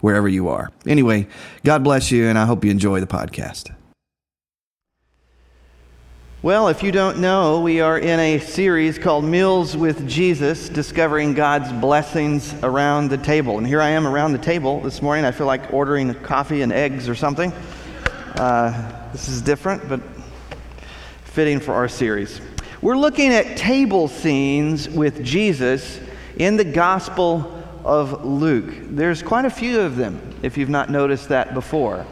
wherever you are. Anyway, God bless you, and I hope you enjoy the podcast. Well, if you don't know, we are in a series called Meals with Jesus, discovering God's blessings around the table. And here I am around the table this morning. I feel like ordering coffee and eggs or something. This is different, but fitting for our series. We're looking at table scenes with Jesus in the Gospel of Luke. There's quite a few of them, if you've not noticed that before.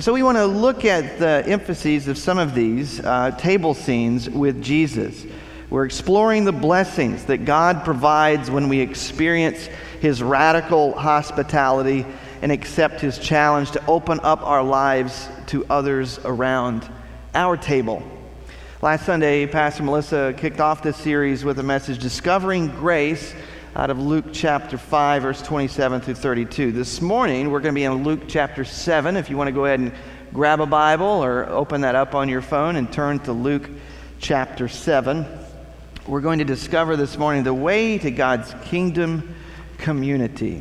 So we want to look at the emphases of some of these table scenes with Jesus. We're exploring the blessings that God provides when we experience His radical hospitality and accept His challenge to open up our lives to others around our table. Last Sunday, Pastor Melissa kicked off this series with a message, Discovering Grace, out of Luke chapter 5, verse 27 through 32. This morning, we're going to be in Luke chapter 7. If you want to go ahead and grab a Bible or open that up on your phone and turn to Luke chapter 7, we're going to discover this morning the way to God's kingdom community.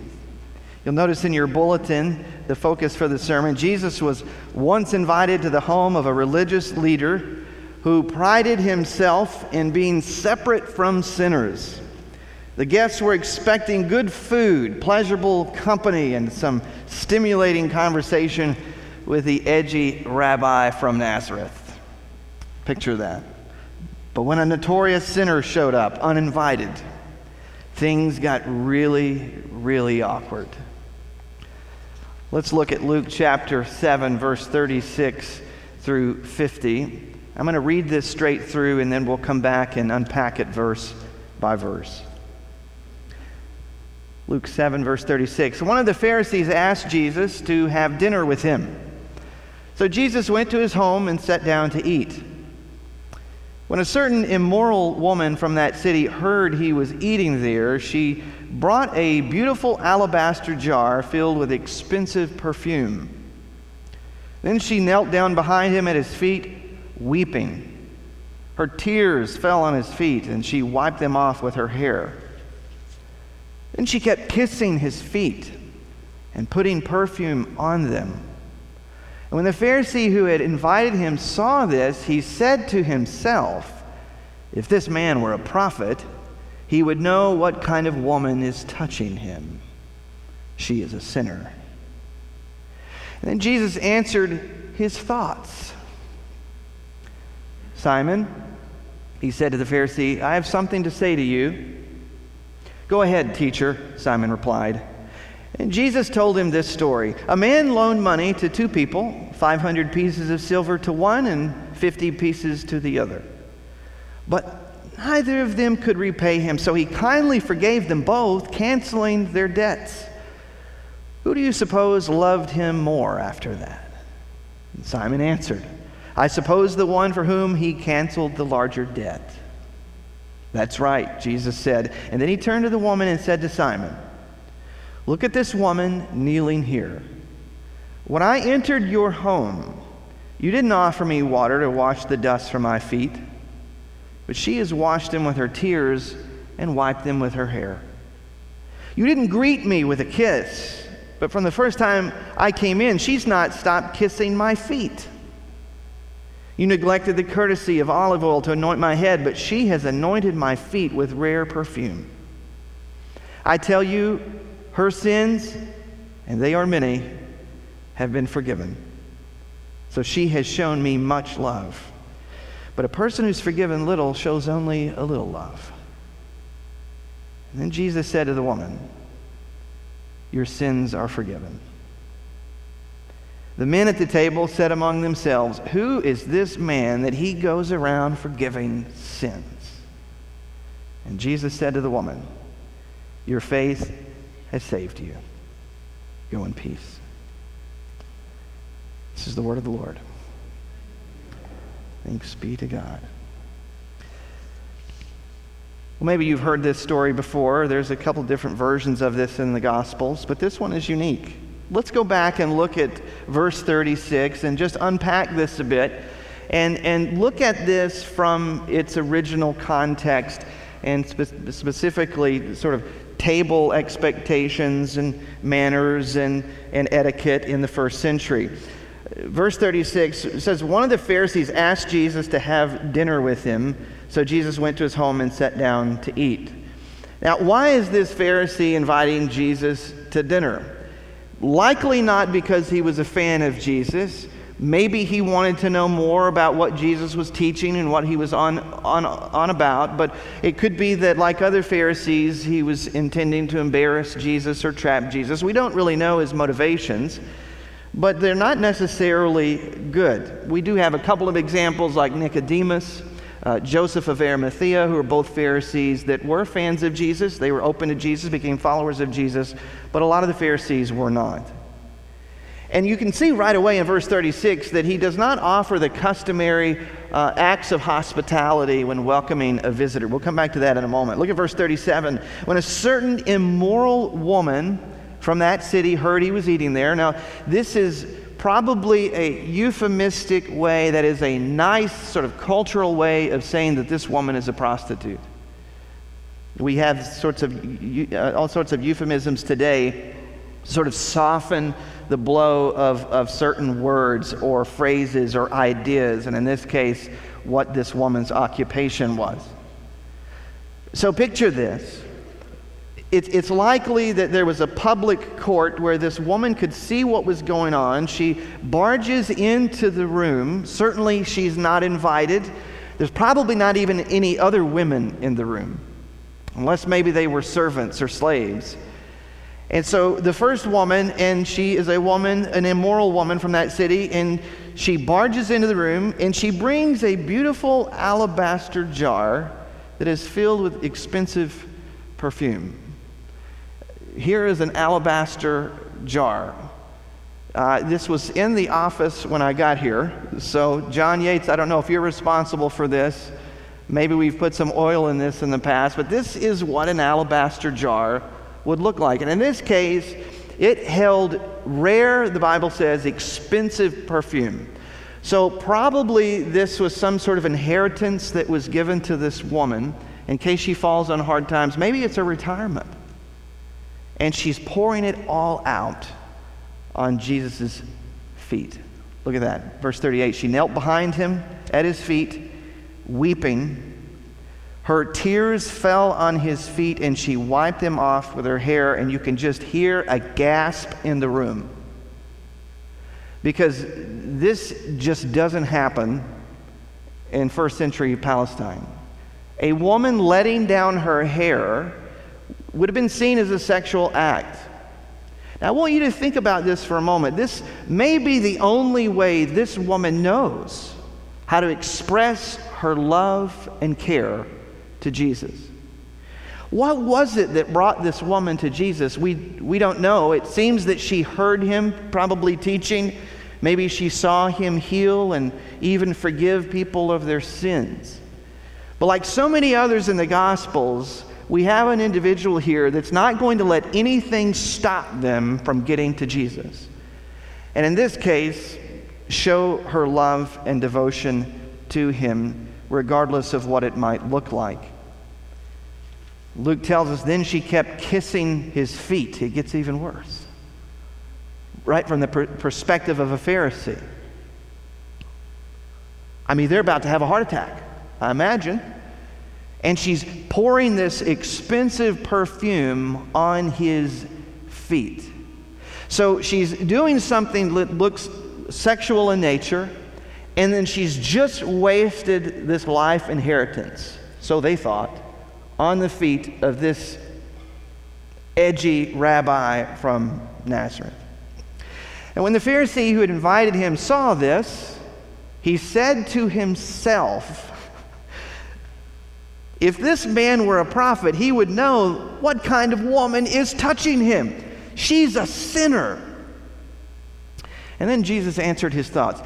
You'll notice in your bulletin the focus for the sermon. Jesus was once invited to the home of a religious leader who prided himself in being separate from sinners. The guests were expecting good food, pleasurable company, and some stimulating conversation with the edgy rabbi from Nazareth. Picture that. But when a notorious sinner showed up, uninvited, things got really, really awkward. Let's look at Luke chapter 7, verse 36 through 50. I'm going to read this straight through, and then we'll come back and unpack it verse by verse. Luke 7, verse 36. One of the Pharisees asked Jesus to have dinner with him. So Jesus went to his home and sat down to eat. When a certain immoral woman from that city heard he was eating there, she brought a beautiful alabaster jar filled with expensive perfume. Then she knelt down behind him at his feet, weeping. Her tears fell on his feet, and she wiped them off with her hair. Then she kept kissing his feet and putting perfume on them. And when the Pharisee who had invited him saw this, he said to himself, "If this man were a prophet, he would know what kind of woman is touching him. She is a sinner." And then Jesus answered his thoughts. "Simon," he said to the Pharisee, "I have something to say to you." "Go ahead, teacher," Simon replied. And Jesus told him this story. A man loaned money to two people, 500 pieces of silver to one and 50 pieces to the other. But neither of them could repay him, so he kindly forgave them both, canceling their debts. Who do you suppose loved him more after that? And Simon answered, "I suppose the one for whom he canceled the larger debt." "That's right," Jesus said. And then he turned to the woman and said to Simon, "Look at this woman kneeling here. When I entered your home, you didn't offer me water to wash the dust from my feet, but she has washed them with her tears and wiped them with her hair. You didn't greet me with a kiss, but from the first time I came in, she's not stopped kissing my feet. You neglected the courtesy of olive oil to anoint my head, but she has anointed my feet with rare perfume. I tell you, her sins, and they are many, have been forgiven. So she has shown me much love. But a person who's forgiven little shows only a little love." And then Jesus said to the woman, "Your sins are forgiven." The men at the table said among themselves, "Who is this man that he goes around forgiving sins?" And Jesus said to the woman, "Your faith has saved you. Go in peace." This is the word of the Lord. Thanks be to God. Well, maybe you've heard this story before. There's a couple different versions of this in the Gospels, but this one is unique. Let's go back and look at verse 36 and just unpack this a bit and look at this from its original context and specifically sort of table expectations and manners and etiquette in the first century. Verse 36 says, "One of the Pharisees asked Jesus to have dinner with him, so Jesus went to his home and sat down to eat." Now, why is this Pharisee inviting Jesus to dinner? Likely not because he was a fan of Jesus. Maybe he wanted to know more about what Jesus was teaching and what he was on about, but it could be that, like other Pharisees, he was intending to embarrass Jesus or trap Jesus. We don't really know his motivations, but they're not necessarily good. We do have a couple of examples like Nicodemus, Joseph of Arimathea, who are both Pharisees that were fans of Jesus. They were open to Jesus, became followers of Jesus, but a lot of the Pharisees were not. And you can see right away in verse 36 that he does not offer the customary acts of hospitality when welcoming a visitor. We'll come back to that in a moment. Look at verse 37. "When a certain immoral woman from that city heard he was eating there." Now, this is probably a euphemistic way, that is a nice sort of cultural way of saying that this woman is a prostitute. We have all sorts of euphemisms today sort of soften the blow of certain words or phrases or ideas, and in this case, what this woman's occupation was. So picture this. It's likely that there was a public court where this woman could see what was going on. She barges into the room. Certainly she's not invited. There's probably not even any other women in the room, unless maybe they were servants or slaves. And so the first woman, and she is a woman, an immoral woman from that city, and she barges into the room, and she brings a beautiful alabaster jar that is filled with expensive perfume. Here is an alabaster jar. This was in the office when I got here. So John Yates, I don't know if you're responsible for this. Maybe we've put some oil in this in the past, but this is what an alabaster jar would look like. And in this case, it held rare, the Bible says, expensive perfume. So probably this was some sort of inheritance that was given to this woman in case she falls on hard times. Maybe it's a retirement. And she's pouring it all out on Jesus' feet. Look at that. Verse 38, "She knelt behind him at his feet, weeping. Her tears fell on his feet, and she wiped them off with her hair," and you can just hear a gasp in the room. Because this just doesn't happen in first century Palestine. A woman letting down her hair would have been seen as a sexual act. Now, I want you to think about this for a moment. This may be the only way this woman knows how to express her love and care to Jesus. What was it that brought this woman to Jesus? We don't know. It seems that she heard him probably teaching. Maybe she saw him heal and even forgive people of their sins. But like so many others in the Gospels, we have an individual here that's not going to let anything stop them from getting to Jesus. And in this case, show her love and devotion to him, regardless of what it might look like. Luke tells us, "Then she kept kissing his feet." It gets even worse, right from the perspective of a Pharisee. I mean, they're about to have a heart attack, I imagine. And she's pouring this expensive perfume on his feet. So she's doing something that looks sexual in nature, and then she's just wasted this life inheritance, so they thought, on the feet of this edgy rabbi from Nazareth. And when the Pharisee who had invited him saw this, he said to himself, If this man were a prophet, he would know what kind of woman is touching him. She's a sinner. And then Jesus answered his thoughts.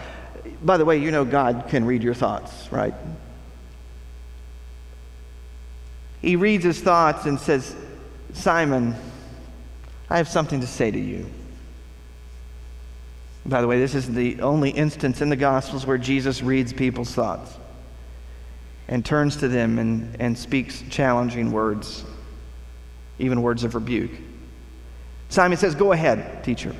By the way, you know God can read your thoughts, right? He reads his thoughts and says, Simon, I have something to say to you. By the way, this is the only instance in the Gospels where Jesus reads people's thoughts and turns to them and speaks challenging words, even words of rebuke. Simon says, go ahead, teacher.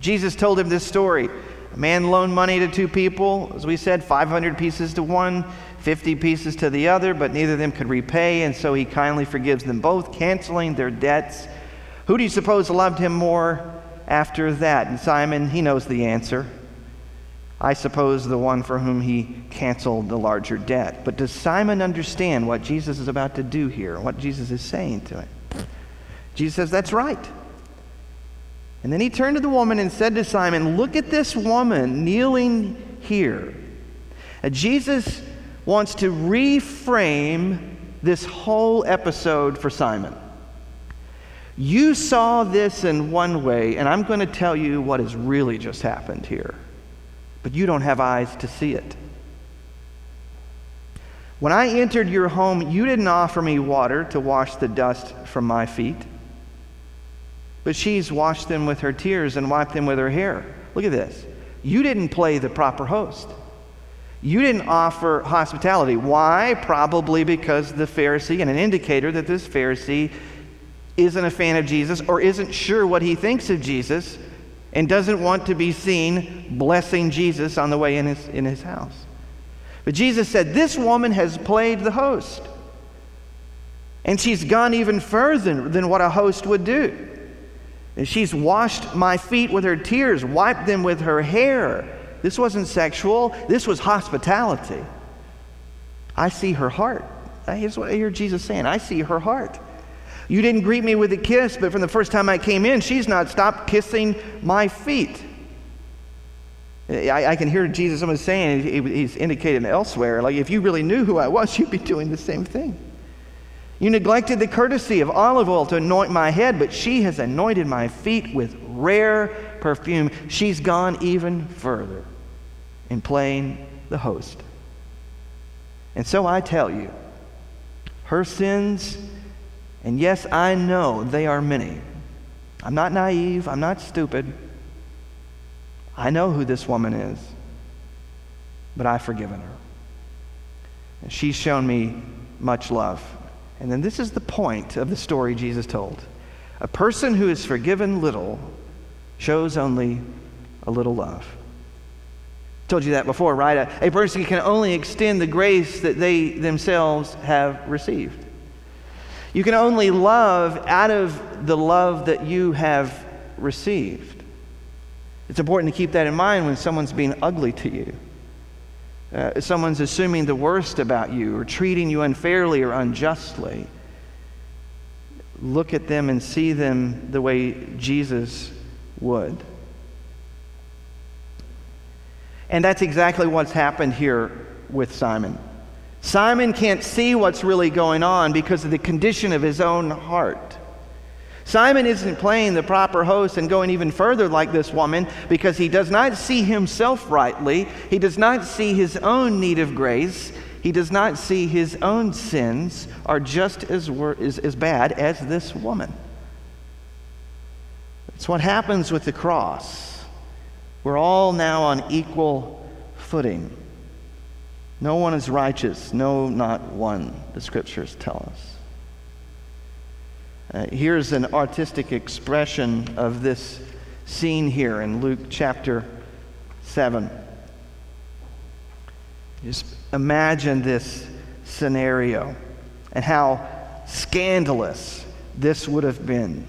Jesus told him this story. A man loaned money to two people, as we said, 500 pieces to one, 50 pieces to the other, but neither of them could repay, and so he kindly forgives them both, canceling their debts. Who do you suppose loved him more after that? And Simon, he knows the answer. I suppose the one for whom he canceled the larger debt. But does Simon understand what Jesus is about to do here, what Jesus is saying to him? Jesus says, that's right. And then he turned to the woman and said to Simon, look at this woman kneeling here. And Jesus wants to reframe this whole episode for Simon. You saw this in one way, and I'm going to tell you what has really just happened here. But you don't have eyes to see it. When I entered your home, you didn't offer me water to wash the dust from my feet. But she's washed them with her tears and wiped them with her hair. Look at this. You didn't play the proper host. You didn't offer hospitality. Why? Probably because the Pharisee, and an indicator that this Pharisee isn't a fan of Jesus or isn't sure what he thinks of Jesus and doesn't want to be seen blessing Jesus on the way in his house. But Jesus said, this woman has played the host. And she's gone even further than what a host would do. She's washed my feet with her tears, wiped them with her hair. This wasn't sexual. This was hospitality. I see her heart. Here's what I hear Jesus saying. I see her heart. You didn't greet me with a kiss, but from the first time I came in, she's not stopped kissing my feet. I can hear Jesus, someone saying, he's indicated elsewhere, like if you really knew who I was, you'd be doing the same thing. You neglected the courtesy of olive oil to anoint my head, but she has anointed my feet with rare perfume. She's gone even further in playing the host. And so I tell you, her sins, and yes, I know they are many. I'm not naive. I'm not stupid. I know who this woman is, but I've forgiven her. And she's shown me much love. And then this is the point of the story Jesus told. A person who is forgiven little shows only a little love. I told you that before, right? A person can only extend the grace that they themselves have received. You can only love out of the love that you have received. It's important to keep that in mind when someone's being ugly to you. Someone's assuming the worst about you or treating you unfairly or unjustly. Look at them and see them the way Jesus would. And that's exactly what's happened here with Simon. Simon can't see what's really going on because of the condition of his own heart. Simon isn't playing the proper host and going even further like this woman because he does not see himself rightly. He does not see his own need of grace. He does not see his own sins are just as bad as this woman. That's what happens with the cross. We're all now on equal footing. No one is righteous. No, not one, the scriptures tell us. Here's an artistic expression of this scene here in Luke chapter 7. Just imagine this scenario and how scandalous this would have been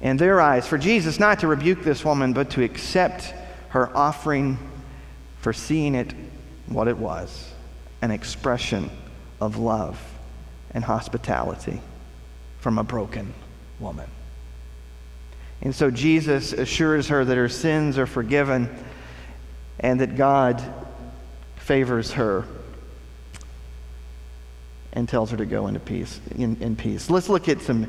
in their eyes for Jesus not to rebuke this woman but to accept her offering for seeing it what it was, an expression of love and hospitality from a broken woman. And so Jesus assures her that her sins are forgiven and that God favors her. and tells her to go into peace. In peace. Let's look at some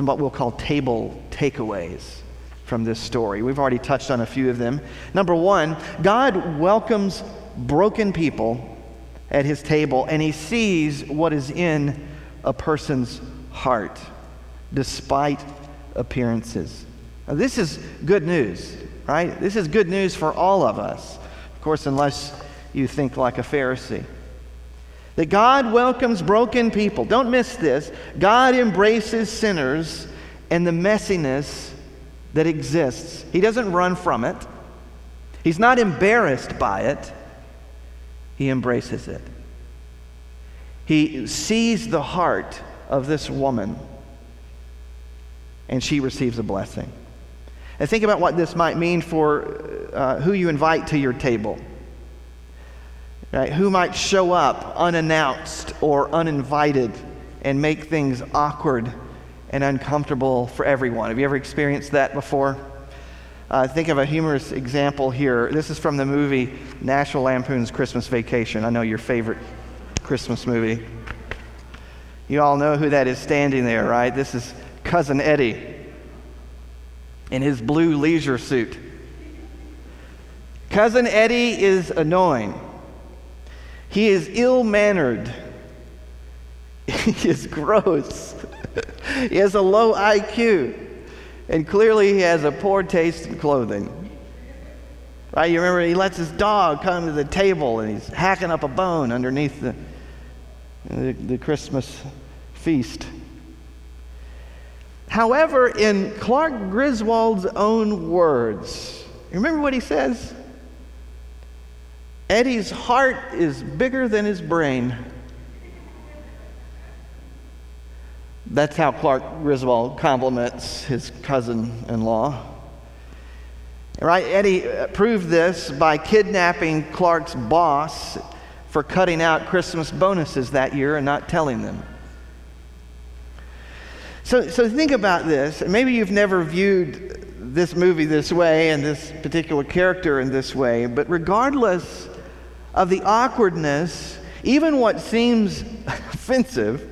what we'll call table takeaways from this story. We've already touched on a few of them. Number one, God welcomes broken people at his table, and he sees what is in a person's heart despite appearances. Now, this is good news, right? This is good news for all of us. Of course, unless you think like a Pharisee. That God welcomes broken people. Don't miss this. God embraces sinners and the messiness that exists. He doesn't run from it. He's not embarrassed by it. He embraces it. He sees the heart of this woman, and she receives a blessing. And think about what this might mean for who you invite to your table. Right? Who might show up unannounced or uninvited and make things awkward and uncomfortable for everyone? Have you ever experienced that before? Think of a humorous example here. This is from the movie National Lampoon's Christmas Vacation. I know your favorite Christmas movie. You all know who that is standing there, right? This is Cousin Eddie in his blue leisure suit. Cousin Eddie is annoying. He is ill-mannered. He is gross. He has a low IQ. And clearly he has a poor taste in clothing. Right? You remember he lets his dog come to the table and he's hacking up a bone underneath the Christmas feast. However, in Clark Griswold's own words, remember what he says? Eddie's heart is bigger than his brain. That's how Clark Griswold compliments his cousin-in-law. Right? Eddie proved this by kidnapping Clark's boss for cutting out Christmas bonuses that year and not telling them. So think about this. Maybe you've never viewed this movie this way and this particular character in this way, but regardless of the awkwardness, even what seems offensive,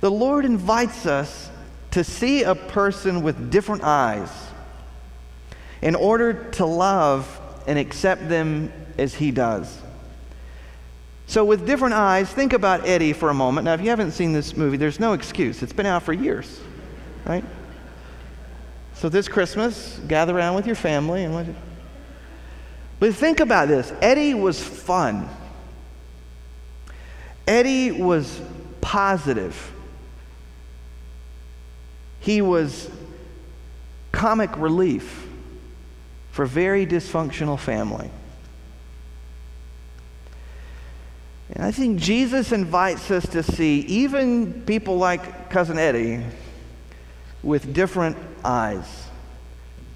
the Lord invites us to see a person with different eyes in order to love and accept them as he does. So with different eyes, think about Eddie for a moment. Now, if you haven't seen this movie, there's no excuse. It's been out for years, right? So this Christmas, gather around with your family. But think about this. Eddie was fun. Eddie was positive. He was comic relief for a very dysfunctional family. And I think Jesus invites us to see even people like Cousin Eddie with different eyes.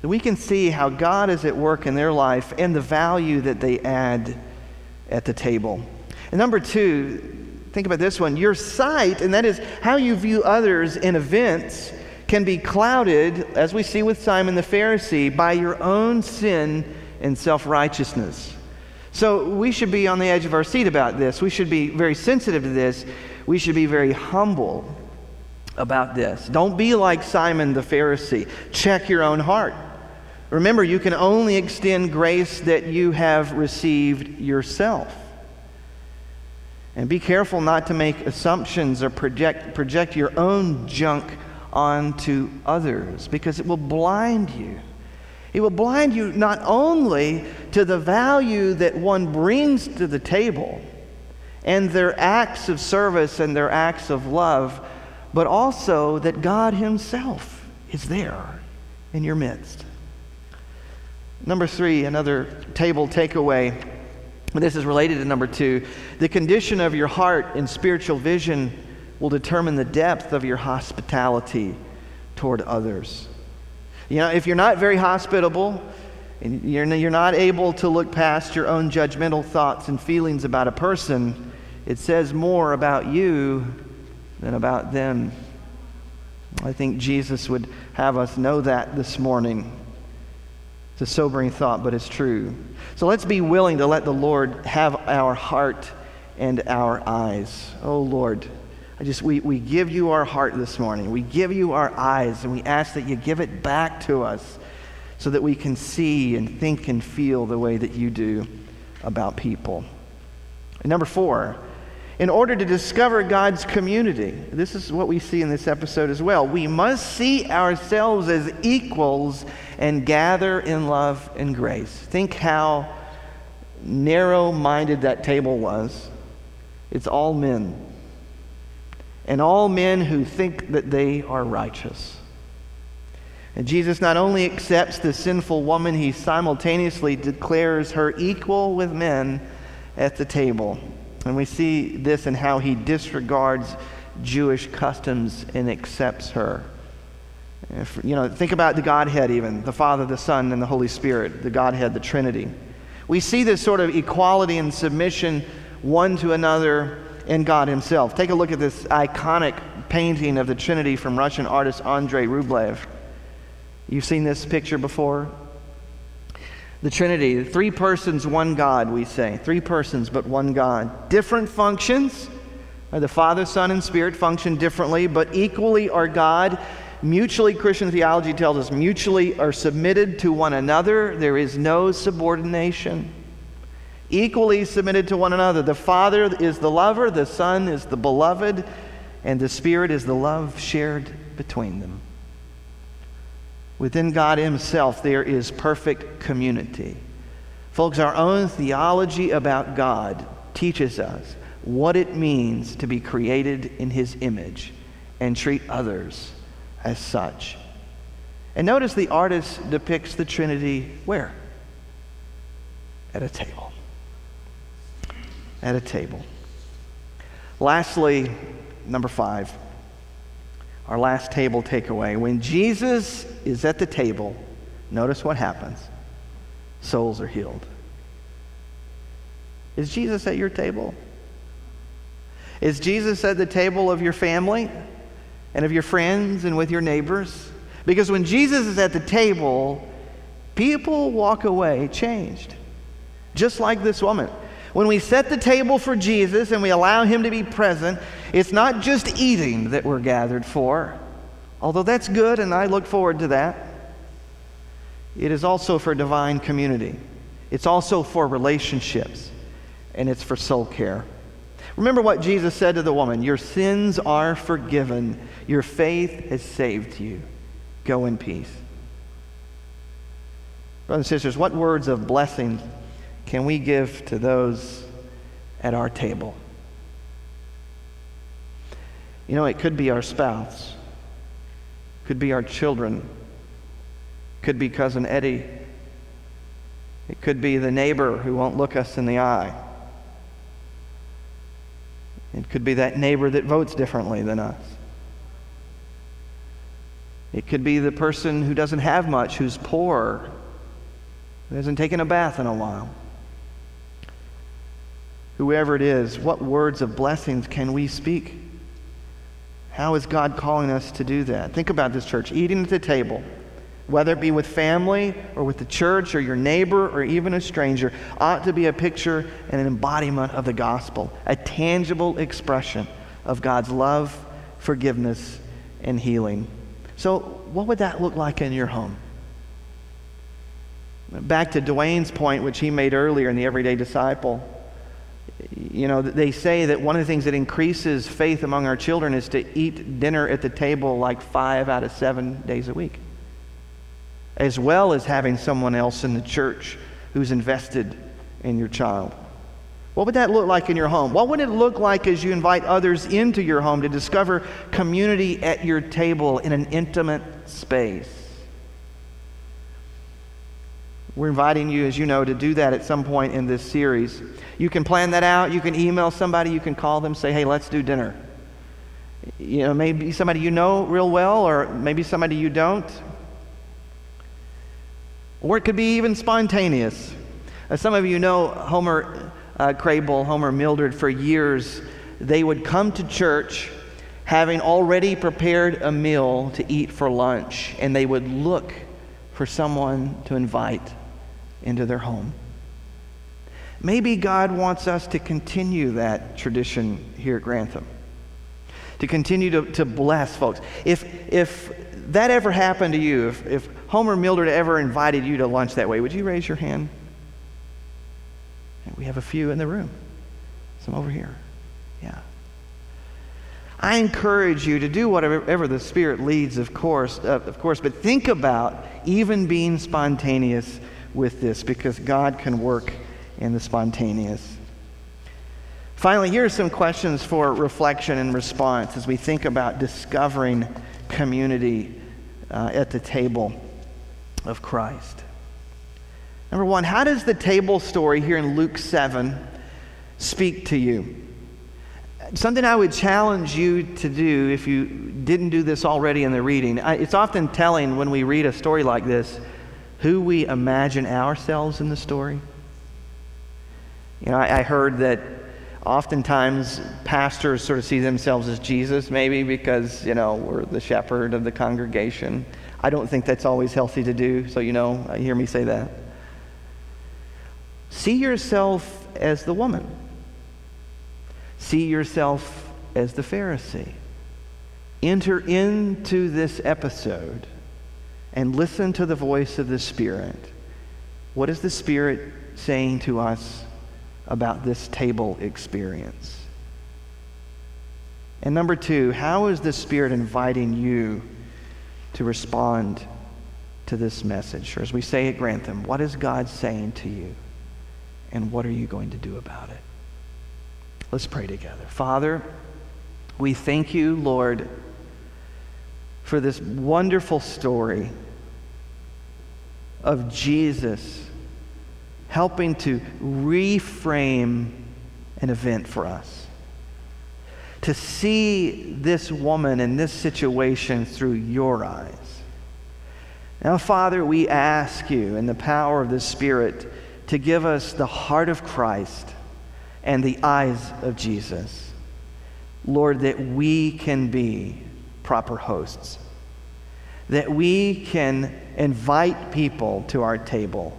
We can see how God is at work in their life and the value that they add at the table. And number two, think about this one. Your sight, and that is how you view others in events, can be clouded, as we see with Simon the Pharisee, by your own sin and self-righteousness. So we should be on the edge of our seat about this. We should be very sensitive to this. We should be very humble about this. Don't be like Simon the Pharisee. Check your own heart. Remember, you can only extend grace that you have received yourself. And be careful not to make assumptions or project your own junk onto others, because it will blind you. It will blind you not only to the value that one brings to the table and their acts of service and their acts of love, but also that God himself is there in your midst. Number three, another table takeaway, and this is related to number two, the condition of your heart and spiritual vision will determine the depth of your hospitality toward others. You know, if you're not very hospitable, and you're not able to look past your own judgmental thoughts and feelings about a person, it says more about you than about them. I think Jesus would have us know that this morning. It's a sobering thought, but it's true. So let's be willing to let the Lord have our heart and our eyes. Oh, Lord, We give you our heart this morning. We give you our eyes, and we ask that you give it back to us so that we can see and think and feel the way that you do about people. And number four, in order to discover God's community, this is what we see in this episode as well, we must see ourselves as equals and gather in love and grace. Think how narrow-minded that table was. It's all men. And all men who think that they are righteous. And Jesus not only accepts the sinful woman, he simultaneously declares her equal with men at the table. And we see this in how he disregards Jewish customs and accepts her. Think about the Godhead even, the Father, the Son, and the Holy Spirit, the Godhead, the Trinity. We see this sort of equality and submission one to another in God himself. Take a look at this iconic painting of the Trinity from Russian artist Andrei Rublev. You've seen this picture before? The Trinity, three persons, one God, we say. Three persons, but one God. Different functions. The Father, Son, and Spirit function differently, but equally are God. Mutually, Christian theology tells us, mutually are submitted to one another. There is no subordination. Equally submitted to one another. The Father is the lover, the Son is the beloved, and the Spirit is the love shared between them. Within God himself, there is perfect community. Folks, our own theology about God teaches us what it means to be created in his image and treat others as such. And notice the artist depicts the Trinity where? At a table. At a table. Lastly, number five, our last table takeaway. When Jesus is at the table, notice what happens. Souls are healed. Is Jesus at your table? Is Jesus at the table of your family and of your friends and with your neighbors? Because when Jesus is at the table, people walk away changed, just like this woman. When we set the table for Jesus and we allow him to be present, it's not just eating that we're gathered for, although that's good and I look forward to that. It is also for divine community. It's also for relationships, and it's for soul care. Remember what Jesus said to the woman, "Your sins are forgiven. Your faith has saved you. Go in peace." Brothers and sisters, what words of blessing can we give to those at our table? You know, it could be our spouse, could be our children, could be Cousin Eddie, it could be the neighbor who won't look us in the eye, it could be that neighbor that votes differently than us, it could be the person who doesn't have much, who's poor, who hasn't taken a bath in a while. Whoever it is, what words of blessings can we speak? How is God calling us to do that? Think about this, church. Eating at the table, whether it be with family or with the church or your neighbor or even a stranger, ought to be a picture and an embodiment of the gospel, a tangible expression of God's love, forgiveness, and healing. So what would that look like in your home? Back to Dwayne's point, which he made earlier in the Everyday Disciple. You know, they say that one of the things that increases faith among our children is to eat dinner at the table like 5 out of 7 days a week, as well as having someone else in the church who's invested in your child. What would that look like in your home? What would it look like as you invite others into your home to discover community at your table in an intimate space? We're inviting you, as you know, to do that at some point in this series. You can plan that out. You can email somebody. You can call them, say, hey, let's do dinner. You know, maybe somebody you know real well, or maybe somebody you don't. Or it could be even spontaneous. Some of you know Homer Mildred, for years. They would come to church having already prepared a meal to eat for lunch, and they would look for someone to invite into their home. Maybe God wants us to continue that tradition here at Grantham. to continue to bless folks. If that ever happened to you, if Homer Mildred ever invited you to lunch that way, would you raise your hand? We have a few in the room, some over here. Yeah. I encourage you to do whatever the Spirit leads, of course, but think about even being spontaneous with this, because God can work in the spontaneous. Finally, here are some questions for reflection and response as we think about discovering community at the table of Christ. Number one, how does the table story here in Luke 7 speak to you? Something I would challenge you to do if you didn't do this already in the reading. It's often telling when we read a story like this who we imagine ourselves in the story. You know, I heard that oftentimes pastors sort of see themselves as Jesus, maybe because, you know, we're the shepherd of the congregation. I don't think that's always healthy to do, so, you know, hear me say that. See yourself as the woman. See yourself as the Pharisee. Enter into this episode and listen to the voice of the Spirit. What is the Spirit saying to us about this table experience? And number two, how is the Spirit inviting you to respond to this message? Or as we say at Grantham, what is God saying to you? And what are you going to do about it? Let's pray together. Father, we thank you, Lord, for this wonderful story of Jesus helping to reframe an event for us. To see this woman and this situation through your eyes. Now, Father, we ask you in the power of the Spirit to give us the heart of Christ and the eyes of Jesus, Lord, that we can be proper hosts, that we can invite people to our table,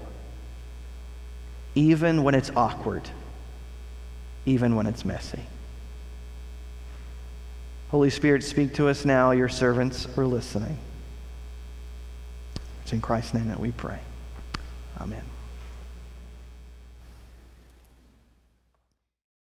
even when it's awkward, even when it's messy. Holy Spirit, speak to us now. Your servants are listening. It's in Christ's name that we pray. Amen.